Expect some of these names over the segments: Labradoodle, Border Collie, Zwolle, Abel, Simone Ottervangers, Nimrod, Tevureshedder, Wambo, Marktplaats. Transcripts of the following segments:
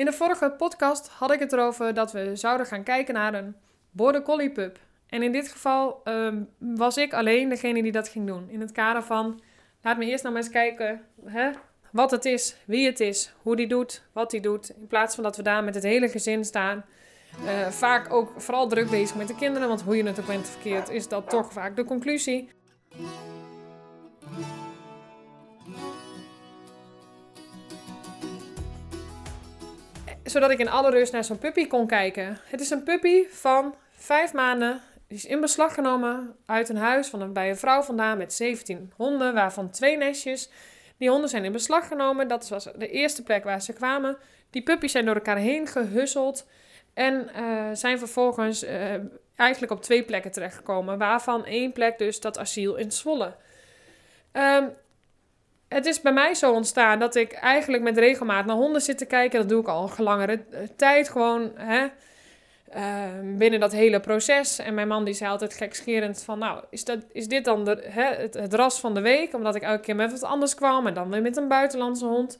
In de vorige podcast had ik het erover dat we zouden gaan kijken naar een Border Collie pup. En in dit geval was ik alleen degene die dat ging doen. In het kader van, laat me eerst nou eens kijken wat het is, wie het is, hoe die doet, wat die doet. In plaats van dat we daar met het hele gezin staan. Vaak ook vooral druk bezig met de kinderen, want hoe je het ook bent verkeerd, is dat toch vaak de conclusie. Zodat ik in alle rust naar zo'n puppy kon kijken. Het is een puppy van 5 maanden. Die is in beslag genomen uit een huis bij een vrouw vandaan met 17 honden, waarvan 2 nestjes. Die honden zijn in beslag genomen. Dat was de eerste plek waar ze kwamen. Die puppies zijn door elkaar heen gehusseld. En zijn vervolgens eigenlijk op 2 plekken terechtgekomen. Waarvan 1 plek dus dat asiel in Zwolle. Het is bij mij zo ontstaan dat ik eigenlijk met regelmaat naar honden zit te kijken. Dat doe ik al een langere tijd gewoon binnen dat hele proces. En mijn man die zei altijd gekscherend van, nou, is dit dan het ras van de week? Omdat ik elke keer met wat anders kwam en dan weer met een buitenlandse hond.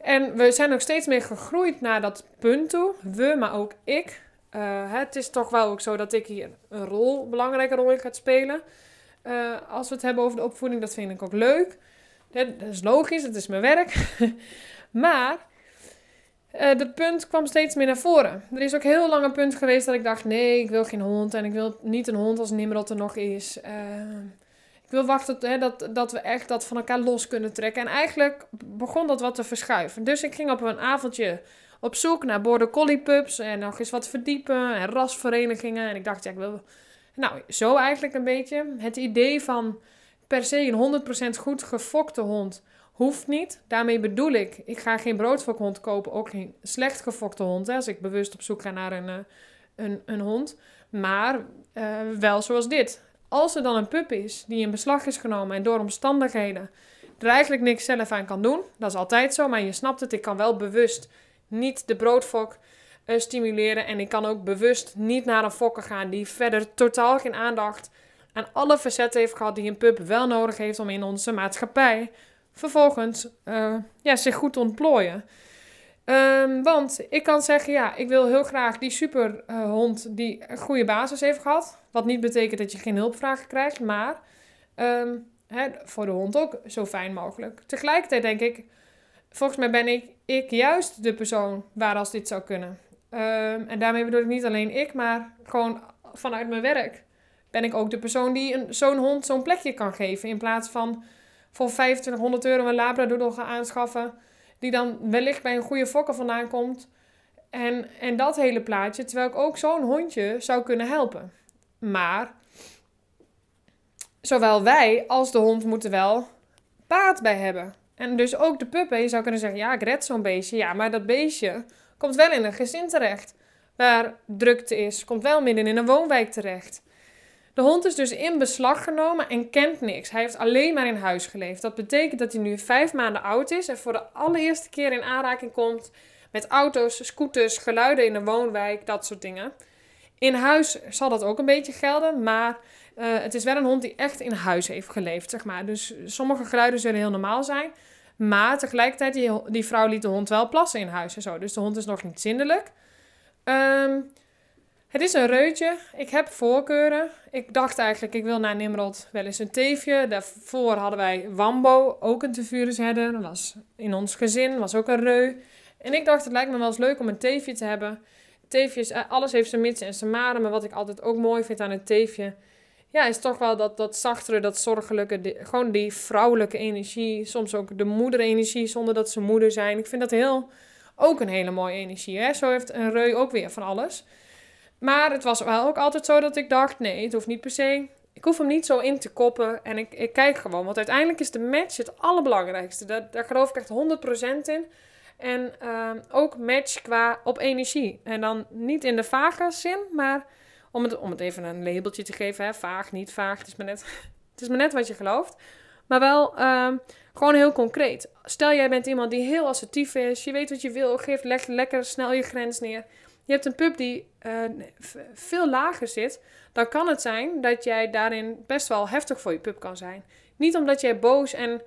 En we zijn ook steeds meer gegroeid naar dat punt toe. We, maar ook ik. Het is toch wel ook zo dat ik hier een belangrijke rol in ga spelen. Als we het hebben over de opvoeding, dat vind ik ook leuk. Dat is logisch, het is mijn werk. Maar dat punt kwam steeds meer naar voren. Er is ook heel lang een punt geweest dat ik dacht, nee, ik wil geen hond. En ik wil niet een hond als Nimrod er nog is. Ik wil wachten tot, dat we echt dat van elkaar los kunnen trekken. En eigenlijk begon dat wat te verschuiven. Dus ik ging op een avondje op zoek naar Border Collie pups. En nog eens wat verdiepen en rasverenigingen. En ik dacht, ja, ik wil... Nou, zo eigenlijk een beetje. Het idee van... Per se een 100% goed gefokte hond hoeft niet. Daarmee bedoel ik, ik ga geen broodfokhond kopen, ook geen slecht gefokte hond. Hè, als ik bewust op zoek ga naar een hond. Maar wel zoals dit. Als er dan een pup is die in beslag is genomen en door omstandigheden er eigenlijk niks zelf aan kan doen. Dat is altijd zo, maar je snapt het. Ik kan wel bewust niet de broodfok stimuleren. En ik kan ook bewust niet naar een fokker gaan die verder totaal geen aandacht aan alle facetten heeft gehad die een pup wel nodig heeft om in onze maatschappij vervolgens zich goed te ontplooien. Want ik kan zeggen, ja, ik wil heel graag die superhond die een goede basis heeft gehad. Wat niet betekent dat je geen hulpvragen krijgt, maar voor de hond ook zo fijn mogelijk. Tegelijkertijd denk ik, volgens mij ben ik juist de persoon waar als dit zou kunnen. En daarmee bedoel ik niet alleen ik, maar gewoon vanuit mijn werk. Ben ik ook de persoon die zo'n hond zo'n plekje kan geven. In plaats van voor €2500 een labradoodle gaan aanschaffen. Die dan wellicht bij een goede fokker vandaan komt. En dat hele plaatje. Terwijl ik ook zo'n hondje zou kunnen helpen. Maar zowel wij als de hond moeten wel baat bij hebben. En dus ook de puppen. Je zou kunnen zeggen, ja, ik red zo'n beestje. Ja, maar dat beestje komt wel in een gezin terecht. Waar drukte is. Komt wel midden in een woonwijk terecht. De hond is dus in beslag genomen en kent niks. Hij heeft alleen maar in huis geleefd. Dat betekent dat hij nu 5 maanden oud is en voor de allereerste keer in aanraking komt met auto's, scooters, geluiden in een woonwijk, dat soort dingen. In huis zal dat ook een beetje gelden, maar het is wel een hond die echt in huis heeft geleefd, zeg maar. Dus sommige geluiden zullen heel normaal zijn, maar tegelijkertijd, die vrouw liet de hond wel plassen in huis en zo. Dus de hond is nog niet zindelijk. Het is een reutje. Ik heb voorkeuren. Ik dacht eigenlijk, ik wil naar Nimrod wel eens een teefje. Daarvoor hadden wij Wambo, ook een Tevureshedder. Dat was in ons gezin, was ook een reu. En ik dacht, het lijkt me wel eens leuk om een teefje te hebben. Teefjes, alles heeft zijn mitsen en zijn maren. Maar wat ik altijd ook mooi vind aan een teefje... Ja, is toch wel dat zachtere, dat zorgelijke. Gewoon die vrouwelijke energie. Soms ook de moederenergie, zonder dat ze moeder zijn. Ik vind dat ook een hele mooie energie. Hè? Zo heeft een reu ook weer van alles. Maar het was wel ook altijd zo dat ik dacht, nee, het hoeft niet per se. Ik hoef hem niet zo in te koppen en ik kijk gewoon. Want uiteindelijk is de match het allerbelangrijkste. Daar geloof ik echt 100% in. En ook match qua op energie. En dan niet in de vage zin, maar om het even een labeltje te geven. Hè, vaag, niet vaag, het is maar net wat je gelooft. Maar wel gewoon heel concreet. Stel jij bent iemand die heel assertief is. Je weet wat je wil, geeft lekker snel je grens neer. Je hebt een pup die veel lager zit. Dan kan het zijn dat jij daarin best wel heftig voor je pup kan zijn. Niet omdat jij boos en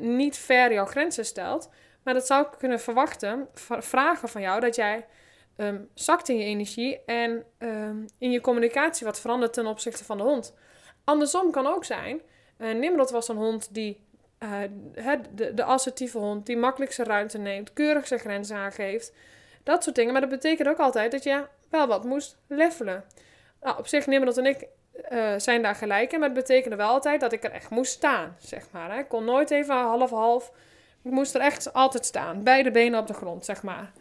niet fair jouw grenzen stelt. Maar dat zou ik kunnen verwachten, vragen van jou, dat jij zakt in je energie en in je communicatie wat verandert ten opzichte van de hond. Andersom kan ook zijn, Nimrod was een hond die, de assertieve hond, die makkelijk zijn ruimte neemt, keurig zijn grenzen aangeeft, dat soort dingen. Maar dat betekent ook altijd dat je wel wat moest levelen. Nou, op zich, Nimrod en ik zijn daar gelijk in, maar het betekende wel altijd dat ik er echt moest staan, zeg maar. Hè. Ik kon nooit even half-half, ik moest er echt altijd staan, beide benen op de grond, zeg maar.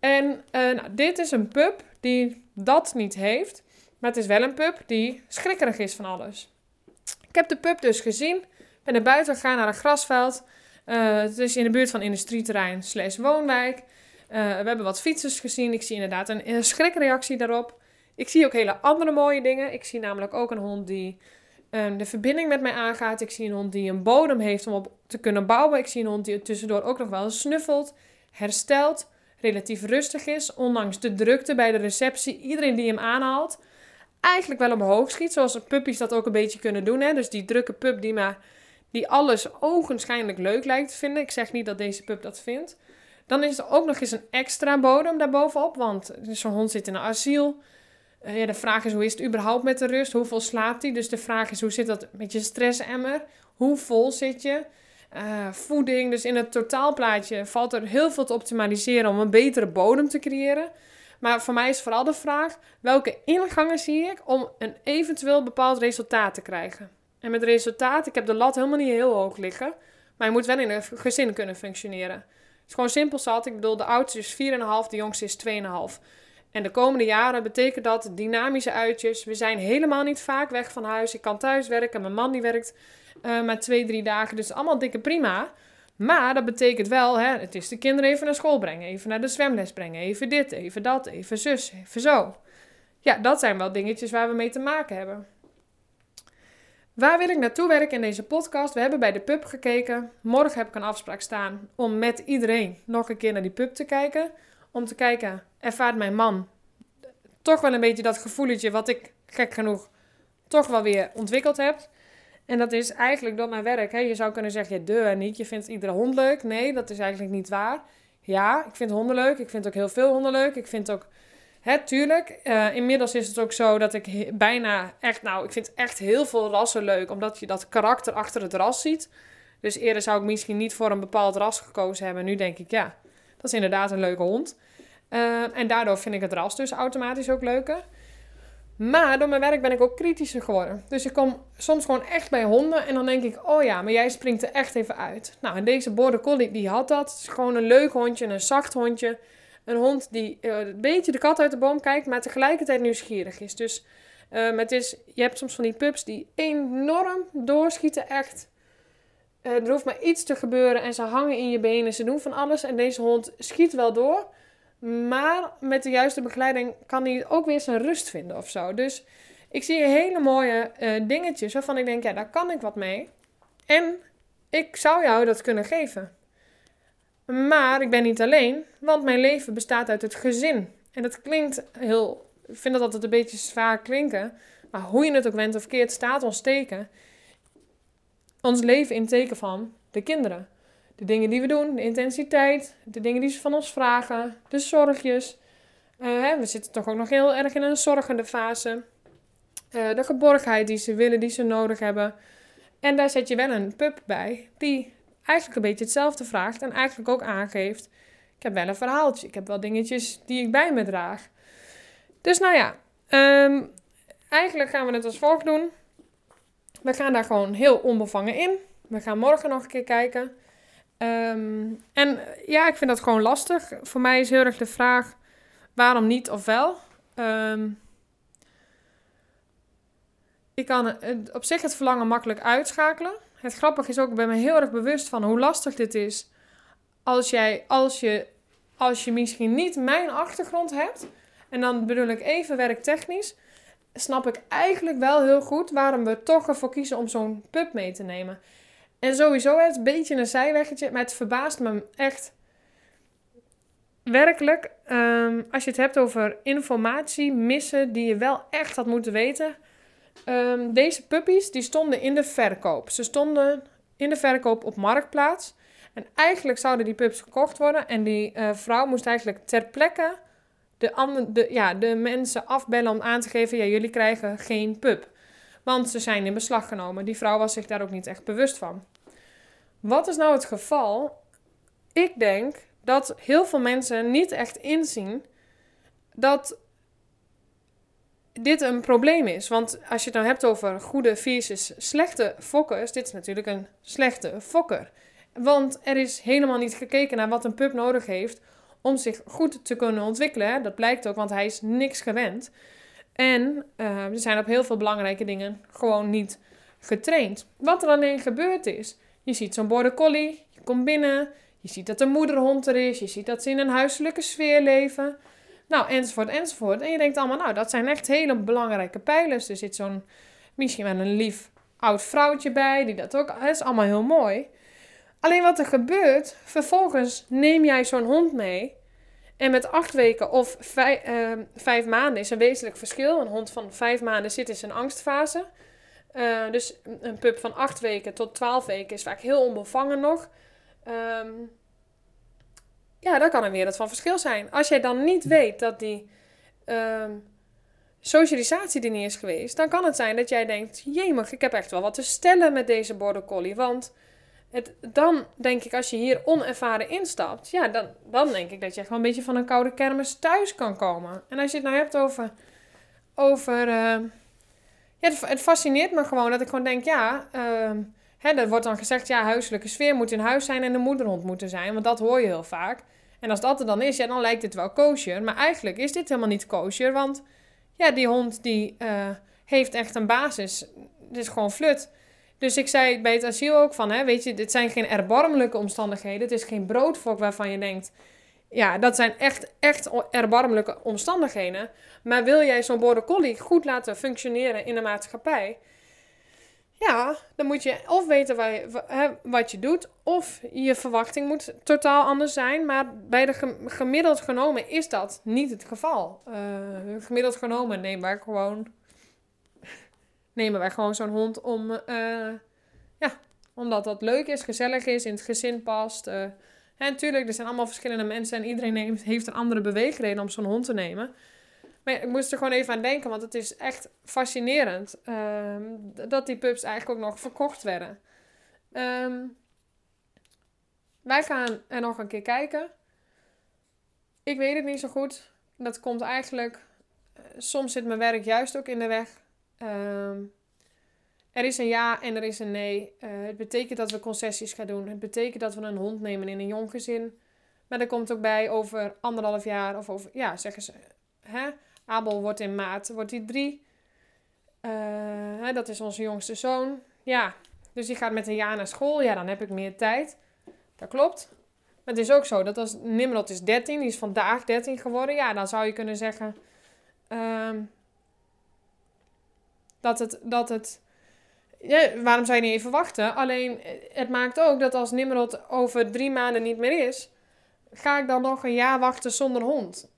En dit is een pup die dat niet heeft, maar het is wel een pup die schrikkerig is van alles. Ik heb de pup dus gezien, ben naar buiten gegaan naar een grasveld. Het is in de buurt van industrieterrein / woonwijk. We hebben wat fietsers gezien, ik zie inderdaad een schrikreactie daarop. Ik zie ook hele andere mooie dingen. Ik zie namelijk ook een hond die de verbinding met mij aangaat. Ik zie een hond die een bodem heeft om op te kunnen bouwen. Ik zie een hond die tussendoor ook nog wel snuffelt, herstelt, relatief rustig is. Ondanks de drukte bij de receptie, iedereen die hem aanhaalt, eigenlijk wel omhoog schiet. Zoals puppies dat ook een beetje kunnen doen. Hè? Dus die drukke pup die alles ogenschijnlijk leuk lijkt te vinden. Ik zeg niet dat deze pup dat vindt. Dan is er ook nog eens een extra bodem daarbovenop. Want zo'n hond zit in een asiel. Ja, de vraag is, hoe is het überhaupt met de rust? Hoeveel slaapt hij? Dus de vraag is, hoe zit dat met je stressemmer? Hoe vol zit je? Voeding. Dus in het totaalplaatje valt er heel veel te optimaliseren om een betere bodem te creëren. Maar voor mij is vooral de vraag, welke ingangen zie ik om een eventueel bepaald resultaat te krijgen? En met resultaat, ik heb de lat helemaal niet heel hoog liggen. Maar je moet wel in een gezin kunnen functioneren. Het is gewoon simpel zat. Ik bedoel, de oudste is 4,5, de jongste is 2,5. En de komende jaren betekent dat dynamische uitjes. We zijn helemaal niet vaak weg van huis. Ik kan thuis werken. Mijn man die werkt maar 2-3 dagen. Dus allemaal dikke prima. Maar dat betekent wel, hè, het is de kinderen even naar school brengen. Even naar de zwemles brengen. Even dit, even dat, even zus, even zo. Ja, dat zijn wel dingetjes waar we mee te maken hebben. Waar wil ik naartoe werken in deze podcast? We hebben bij de pub gekeken. Morgen heb ik een afspraak staan om met iedereen nog een keer naar die pub te kijken. Om te kijken, ervaart mijn man toch wel een beetje dat gevoeletje wat ik, gek genoeg, toch wel weer ontwikkeld heb. En dat is eigenlijk door mijn werk. Hè. Je zou kunnen zeggen, ja, deur niet. Je vindt iedere hond leuk. Nee, dat is eigenlijk niet waar. Ja, ik vind honden leuk. Ik vind ook heel veel honden leuk. Ik vind ook, tuurlijk. Inmiddels is het ook zo dat ik ik vind echt heel veel rassen leuk. Omdat je dat karakter achter het ras ziet. Dus eerder zou ik misschien niet voor een bepaald ras gekozen hebben. Nu denk ik, ja, dat is inderdaad een leuke hond. En daardoor vind ik het ras dus automatisch ook leuker. Maar door mijn werk ben ik ook kritischer geworden. Dus ik kom soms gewoon echt bij honden. En dan denk ik, oh ja, maar jij springt er echt even uit. Nou, en deze Border Collie, die had dat. Het is gewoon een leuk hondje, een zacht hondje. Een hond die een beetje de kat uit de boom kijkt, maar tegelijkertijd nieuwsgierig is. Dus je hebt soms van die pups die enorm doorschieten echt. Er hoeft maar iets te gebeuren en ze hangen in je benen. Ze doen van alles en deze hond schiet wel door. Maar met de juiste begeleiding kan hij ook weer zijn rust vinden of zo. Dus ik zie hele mooie dingetjes waarvan ik denk, ja, daar kan ik wat mee. En ik zou jou dat kunnen geven. Maar ik ben niet alleen, want mijn leven bestaat uit het gezin. En dat klinkt heel, ik vind dat altijd een beetje zwaar klinken. Maar hoe je het ook went of keert, staat ons teken. Ons leven in het teken van de kinderen. De dingen die we doen, de intensiteit, de dingen die ze van ons vragen, de zorgjes. We zitten toch ook nog heel erg in een zorgende fase. De geborgenheid die ze willen, die ze nodig hebben. En daar zet je wel een pup bij die eigenlijk een beetje hetzelfde vraagt en eigenlijk ook aangeeft. Ik heb wel een verhaaltje, ik heb wel dingetjes die ik bij me draag. Dus nou ja, eigenlijk gaan we het als volgt doen. We gaan daar gewoon heel onbevangen in. We gaan morgen nog een keer kijken. En ja, ik vind dat gewoon lastig. Voor mij is heel erg de vraag, waarom niet of wel? Ik kan op zich het verlangen makkelijk uitschakelen. Het grappige is ook, ik ben me heel erg bewust van hoe lastig dit is. Als je misschien niet mijn achtergrond hebt. En dan bedoel ik even werktechnisch. Snap ik eigenlijk wel heel goed waarom we toch ervoor kiezen om zo'n pup mee te nemen. En sowieso, het is een beetje een zijweggetje, maar het verbaast me echt werkelijk. Als je het hebt over informatie missen die je wel echt had moeten weten. Deze puppies die stonden in de verkoop. Ze stonden in de verkoop op Marktplaats. En eigenlijk zouden die pups gekocht worden. En die vrouw moest eigenlijk ter plekke de mensen afbellen om aan te geven... ja, jullie krijgen geen pup. Want ze zijn in beslag genomen. Die vrouw was zich daar ook niet echt bewust van. Wat is nou het geval? Ik denk dat heel veel mensen niet echt inzien dat dit een probleem is. Want als je het nou hebt over goede versus slechte fokkers... dit is natuurlijk een slechte fokker. Want er is helemaal niet gekeken naar wat een pup nodig heeft... om zich goed te kunnen ontwikkelen. Dat blijkt ook, want hij is niks gewend. En ze zijn op heel veel belangrijke dingen gewoon niet getraind. Wat er alleen gebeurd is... je ziet zo'n border collie, je komt binnen... je ziet dat de moederhond er is... je ziet dat ze in een huiselijke sfeer leven... nou, enzovoort, enzovoort. En je denkt allemaal, nou, dat zijn echt hele belangrijke pijlers. Er zit zo'n, misschien wel een lief oud vrouwtje bij, die dat ook... dat is allemaal heel mooi. Alleen wat er gebeurt, vervolgens neem jij zo'n hond mee... en met 8 weken of 5 maanden is een wezenlijk verschil. Een hond van 5 maanden zit in zijn angstfase. Dus een pup van 8 weken tot 12 weken is vaak heel onbevangen nog... Ja, daar kan een wereld van verschil zijn. Als jij dan niet weet dat die socialisatie er niet is geweest... dan kan het zijn dat jij denkt... jemig, ik heb echt wel wat te stellen met deze border collie. Want dan denk ik, als je hier onervaren instapt... ja, dan denk ik dat je echt wel een beetje van een koude kermis thuis kan komen. En als je het nou hebt over ja, het fascineert me gewoon dat ik gewoon denk... ja, er wordt dan gezegd, ja, huiselijke sfeer moet in huis zijn... en de moederhond moet er zijn, want dat hoor je heel vaak. En als dat er dan is, ja, dan lijkt dit wel kosher. Maar eigenlijk is dit helemaal niet kosher, want... ja, die hond, die heeft echt een basis. Het is gewoon flut. Dus ik zei bij het asiel ook van, weet je... dit zijn geen erbarmelijke omstandigheden. Het is geen broodvok waarvan je denkt... ja, dat zijn echt erbarmelijke omstandigheden. Maar wil jij zo'n border collie goed laten functioneren in de maatschappij... ja, dan moet je of weten wat je doet... of je verwachting moet totaal anders zijn. Maar bij de gemiddeld genomen is dat niet het geval. Gemiddeld genomen nemen wij gewoon zo'n hond om... omdat dat leuk is, gezellig is, in het gezin past. Natuurlijk, er zijn allemaal verschillende mensen... en iedereen heeft een andere beweegreden om zo'n hond te nemen... Maar ja, ik moest er gewoon even aan denken, want het is echt fascinerend dat die pups eigenlijk ook nog verkocht werden. Wij gaan er nog een keer kijken. Ik weet het niet zo goed. Dat komt eigenlijk... soms zit mijn werk juist ook in de weg. Er is een ja en er is een nee. Het betekent dat we concessies gaan doen. Het betekent dat we een hond nemen in een jong gezin. Maar er komt ook bij over 1,5 jaar of over... ja, zeggen ze... Abel wordt in maart, wordt hij 3. Dat is onze jongste zoon. Ja, dus die gaat met een jaar naar school. Ja, dan heb ik meer tijd. Dat klopt. Maar het is ook zo dat als Nimrod is 13, die is vandaag 13 geworden. Ja, dan zou je kunnen zeggen dat het... Ja, waarom zou je niet even wachten? Alleen, het maakt ook dat als Nimrod over 3 maanden niet meer is... ga ik dan nog een jaar wachten zonder hond...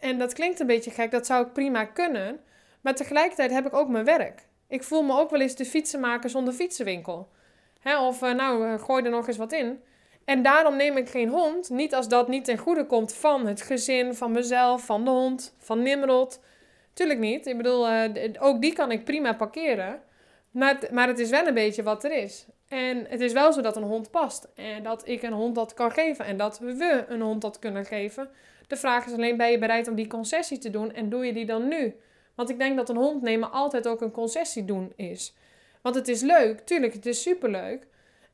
En dat klinkt een beetje gek, dat zou ik prima kunnen. Maar tegelijkertijd heb ik ook mijn werk. Ik voel me ook wel eens de fietsenmaker zonder fietsenwinkel. Gooi er nog eens wat in. En daarom neem ik geen hond. Niet als dat niet ten goede komt van het gezin, van mezelf, van de hond, van Nimrod. Tuurlijk niet. Ik bedoel, ook die kan ik prima parkeren. Maar het is wel een beetje wat er is. En het is wel zo dat een hond past. En dat ik een hond dat kan geven. En dat we een hond dat kunnen geven. De vraag is alleen, ben je bereid om die concessie te doen en doe je die dan nu? Want ik denk dat een hond nemen altijd ook een concessie doen is. Want het is leuk, tuurlijk, het is superleuk.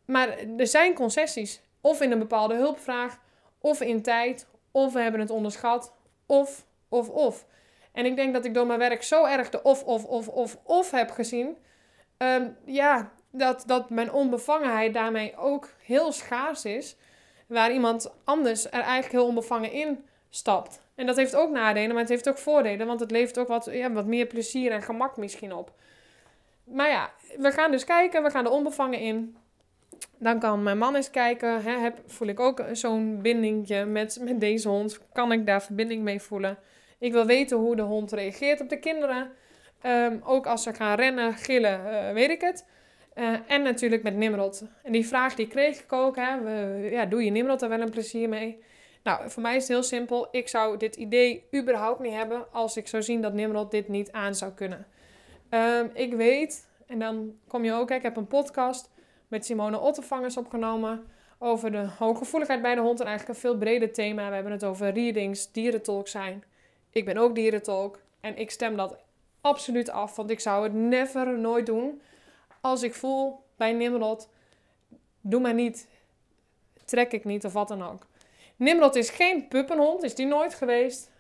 Maar er zijn concessies, of in een bepaalde hulpvraag, of in tijd, of we hebben het onderschat, of. En ik denk dat ik door mijn werk zo erg de of heb gezien. Dat mijn onbevangenheid daarmee ook heel schaars is. Waar iemand anders er eigenlijk heel onbevangen in stapt. En dat heeft ook nadelen, maar het heeft ook voordelen. Want het levert ook wat meer plezier en gemak misschien op. Maar ja, we gaan dus kijken. We gaan er onbevangen in. Dan kan mijn man eens kijken. Voel ik ook zo'n bindingje met deze hond? Kan ik daar verbinding mee voelen? Ik wil weten hoe de hond reageert op de kinderen. Ook als ze gaan rennen, gillen, weet ik het. En natuurlijk met Nimrod. En die vraag die kreeg ik ook. Hè, doe je Nimrod er wel een plezier mee? Nou, voor mij is het heel simpel. Ik zou dit idee überhaupt niet hebben als ik zou zien dat Nimrod dit niet aan zou kunnen. Ik weet, en dan kom je ook, ik heb een podcast met Simone Ottervangers opgenomen over de hooggevoeligheid bij de hond en eigenlijk een veel breder thema. We hebben het over readings, dierentolk zijn. Ik ben ook dierentolk en ik stem dat absoluut af, want ik zou het nooit doen. Als ik voel bij Nimrod, doe maar niet, trek ik niet of wat dan ook. Nimrod is geen puppenhond, is die nooit geweest.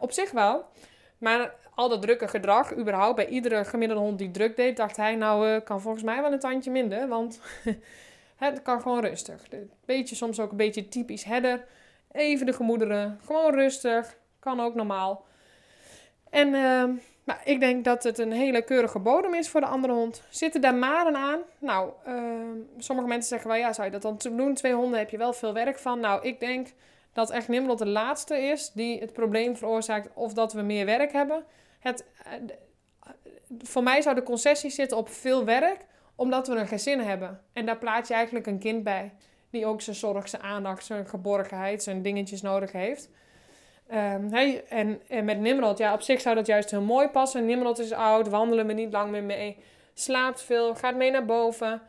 Op zich wel. Maar al dat drukke gedrag, überhaupt bij iedere gemiddelde hond die druk deed, dacht hij, kan volgens mij wel een tandje minder. Want het kan gewoon rustig. Beetje, soms ook een beetje typisch herder. Even de gemoederen, gewoon rustig. Kan ook normaal. En maar ik denk dat het een hele keurige bodem is voor de andere hond. Zitten daar maren aan? Nou, sommige mensen zeggen wel, zou je dat dan doen? 2 honden heb je wel veel werk van. Nou, ik denk dat echt Nimrod de laatste is die het probleem veroorzaakt of dat we meer werk hebben. Voor mij zou de concessie zitten op veel werk, omdat we een gezin hebben. En daar plaats je eigenlijk een kind bij, die ook zijn zorg, zijn aandacht, zijn geborgenheid, zijn dingetjes nodig heeft. En met Nimrod, op zich zou dat juist heel mooi passen. Nimrod is oud, wandelen we niet lang meer mee, slaapt veel, gaat mee naar boven,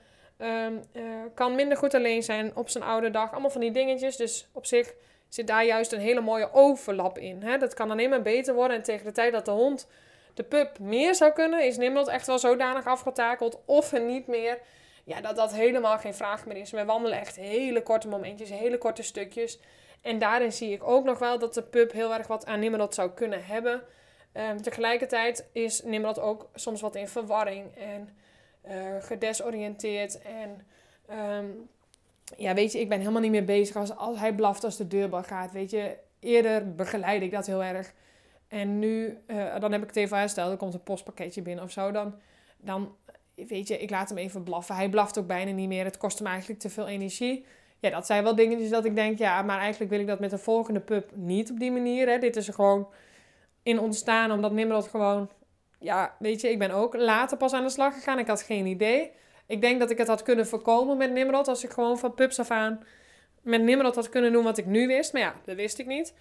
kan minder goed alleen zijn op zijn oude dag. Allemaal van die dingetjes, dus op zich zit daar juist een hele mooie overlap in. Dat kan alleen maar beter worden en tegen de tijd dat de hond, de pup, meer zou kunnen, is Nimrod echt wel zodanig afgetakeld of en niet meer. Ja, dat helemaal geen vraag meer is. We wandelen echt hele korte momentjes, hele korte stukjes. En daarin zie ik ook nog wel dat de pup heel erg wat aan Nimrod zou kunnen hebben. Tegelijkertijd is Nimrod ook soms wat in verwarring en gedesoriënteerd. En ik ben helemaal niet meer bezig als hij blaft als de deurbel gaat. Eerder begeleid ik dat heel erg. En nu, dan heb ik het even uitgesteld, er komt een postpakketje binnen of zo. Dan ik laat hem even blaffen. Hij blaft ook bijna niet meer. Het kost hem eigenlijk te veel energie. Ja, dat zijn wel dingetjes dat ik denk, maar eigenlijk wil ik dat met de volgende pup niet op die manier. Dit is gewoon in ontstaan, omdat Nimrod gewoon... ik ben ook later pas aan de slag gegaan. Ik had geen idee. Ik denk dat ik het had kunnen voorkomen met Nimrod, als ik gewoon van pups af aan met Nimrod had kunnen doen wat ik nu wist. Maar dat wist ik niet.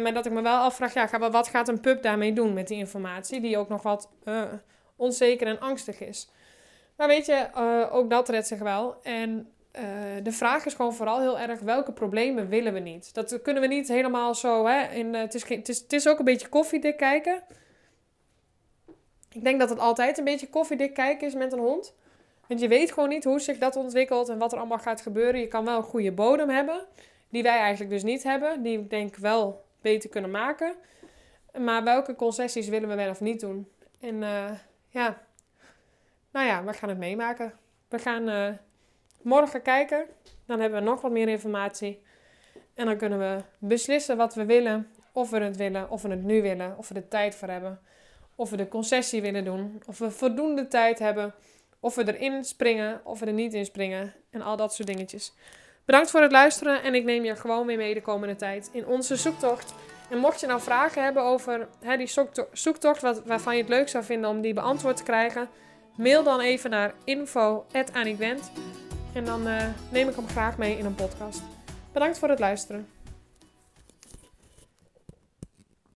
Maar dat ik me wel afvraag, wat gaat een pup daarmee doen met die informatie, die ook nog wat onzeker en angstig is. Maar ook dat redt zich wel. En... de vraag is gewoon vooral heel erg, welke problemen willen we niet? Dat kunnen we niet helemaal zo... Het is ook een beetje koffiedik kijken. Ik denk dat het altijd een beetje koffiedik kijken is met een hond. Want je weet gewoon niet hoe zich dat ontwikkelt en wat er allemaal gaat gebeuren. Je kan wel een goede bodem hebben, die wij eigenlijk dus niet hebben. Die ik denk wel beter kunnen maken. Maar welke concessies willen we wel of niet doen? En we gaan het meemaken. We gaan... morgen kijken, dan hebben we nog wat meer informatie. En dan kunnen we beslissen wat we willen. Of we het willen, of we het nu willen, of we de tijd voor hebben. Of we de concessie willen doen, of we voldoende tijd hebben. Of we erin springen, of we er niet in springen. En al dat soort dingetjes. Bedankt voor het luisteren en ik neem je gewoon weer mee de komende tijd in onze zoektocht. En mocht je nou vragen hebben over die zoektocht, waarvan je het leuk zou vinden om die beantwoord te krijgen, mail dan even naar info@anikwent. En dan neem ik hem graag mee in een podcast. Bedankt voor het luisteren.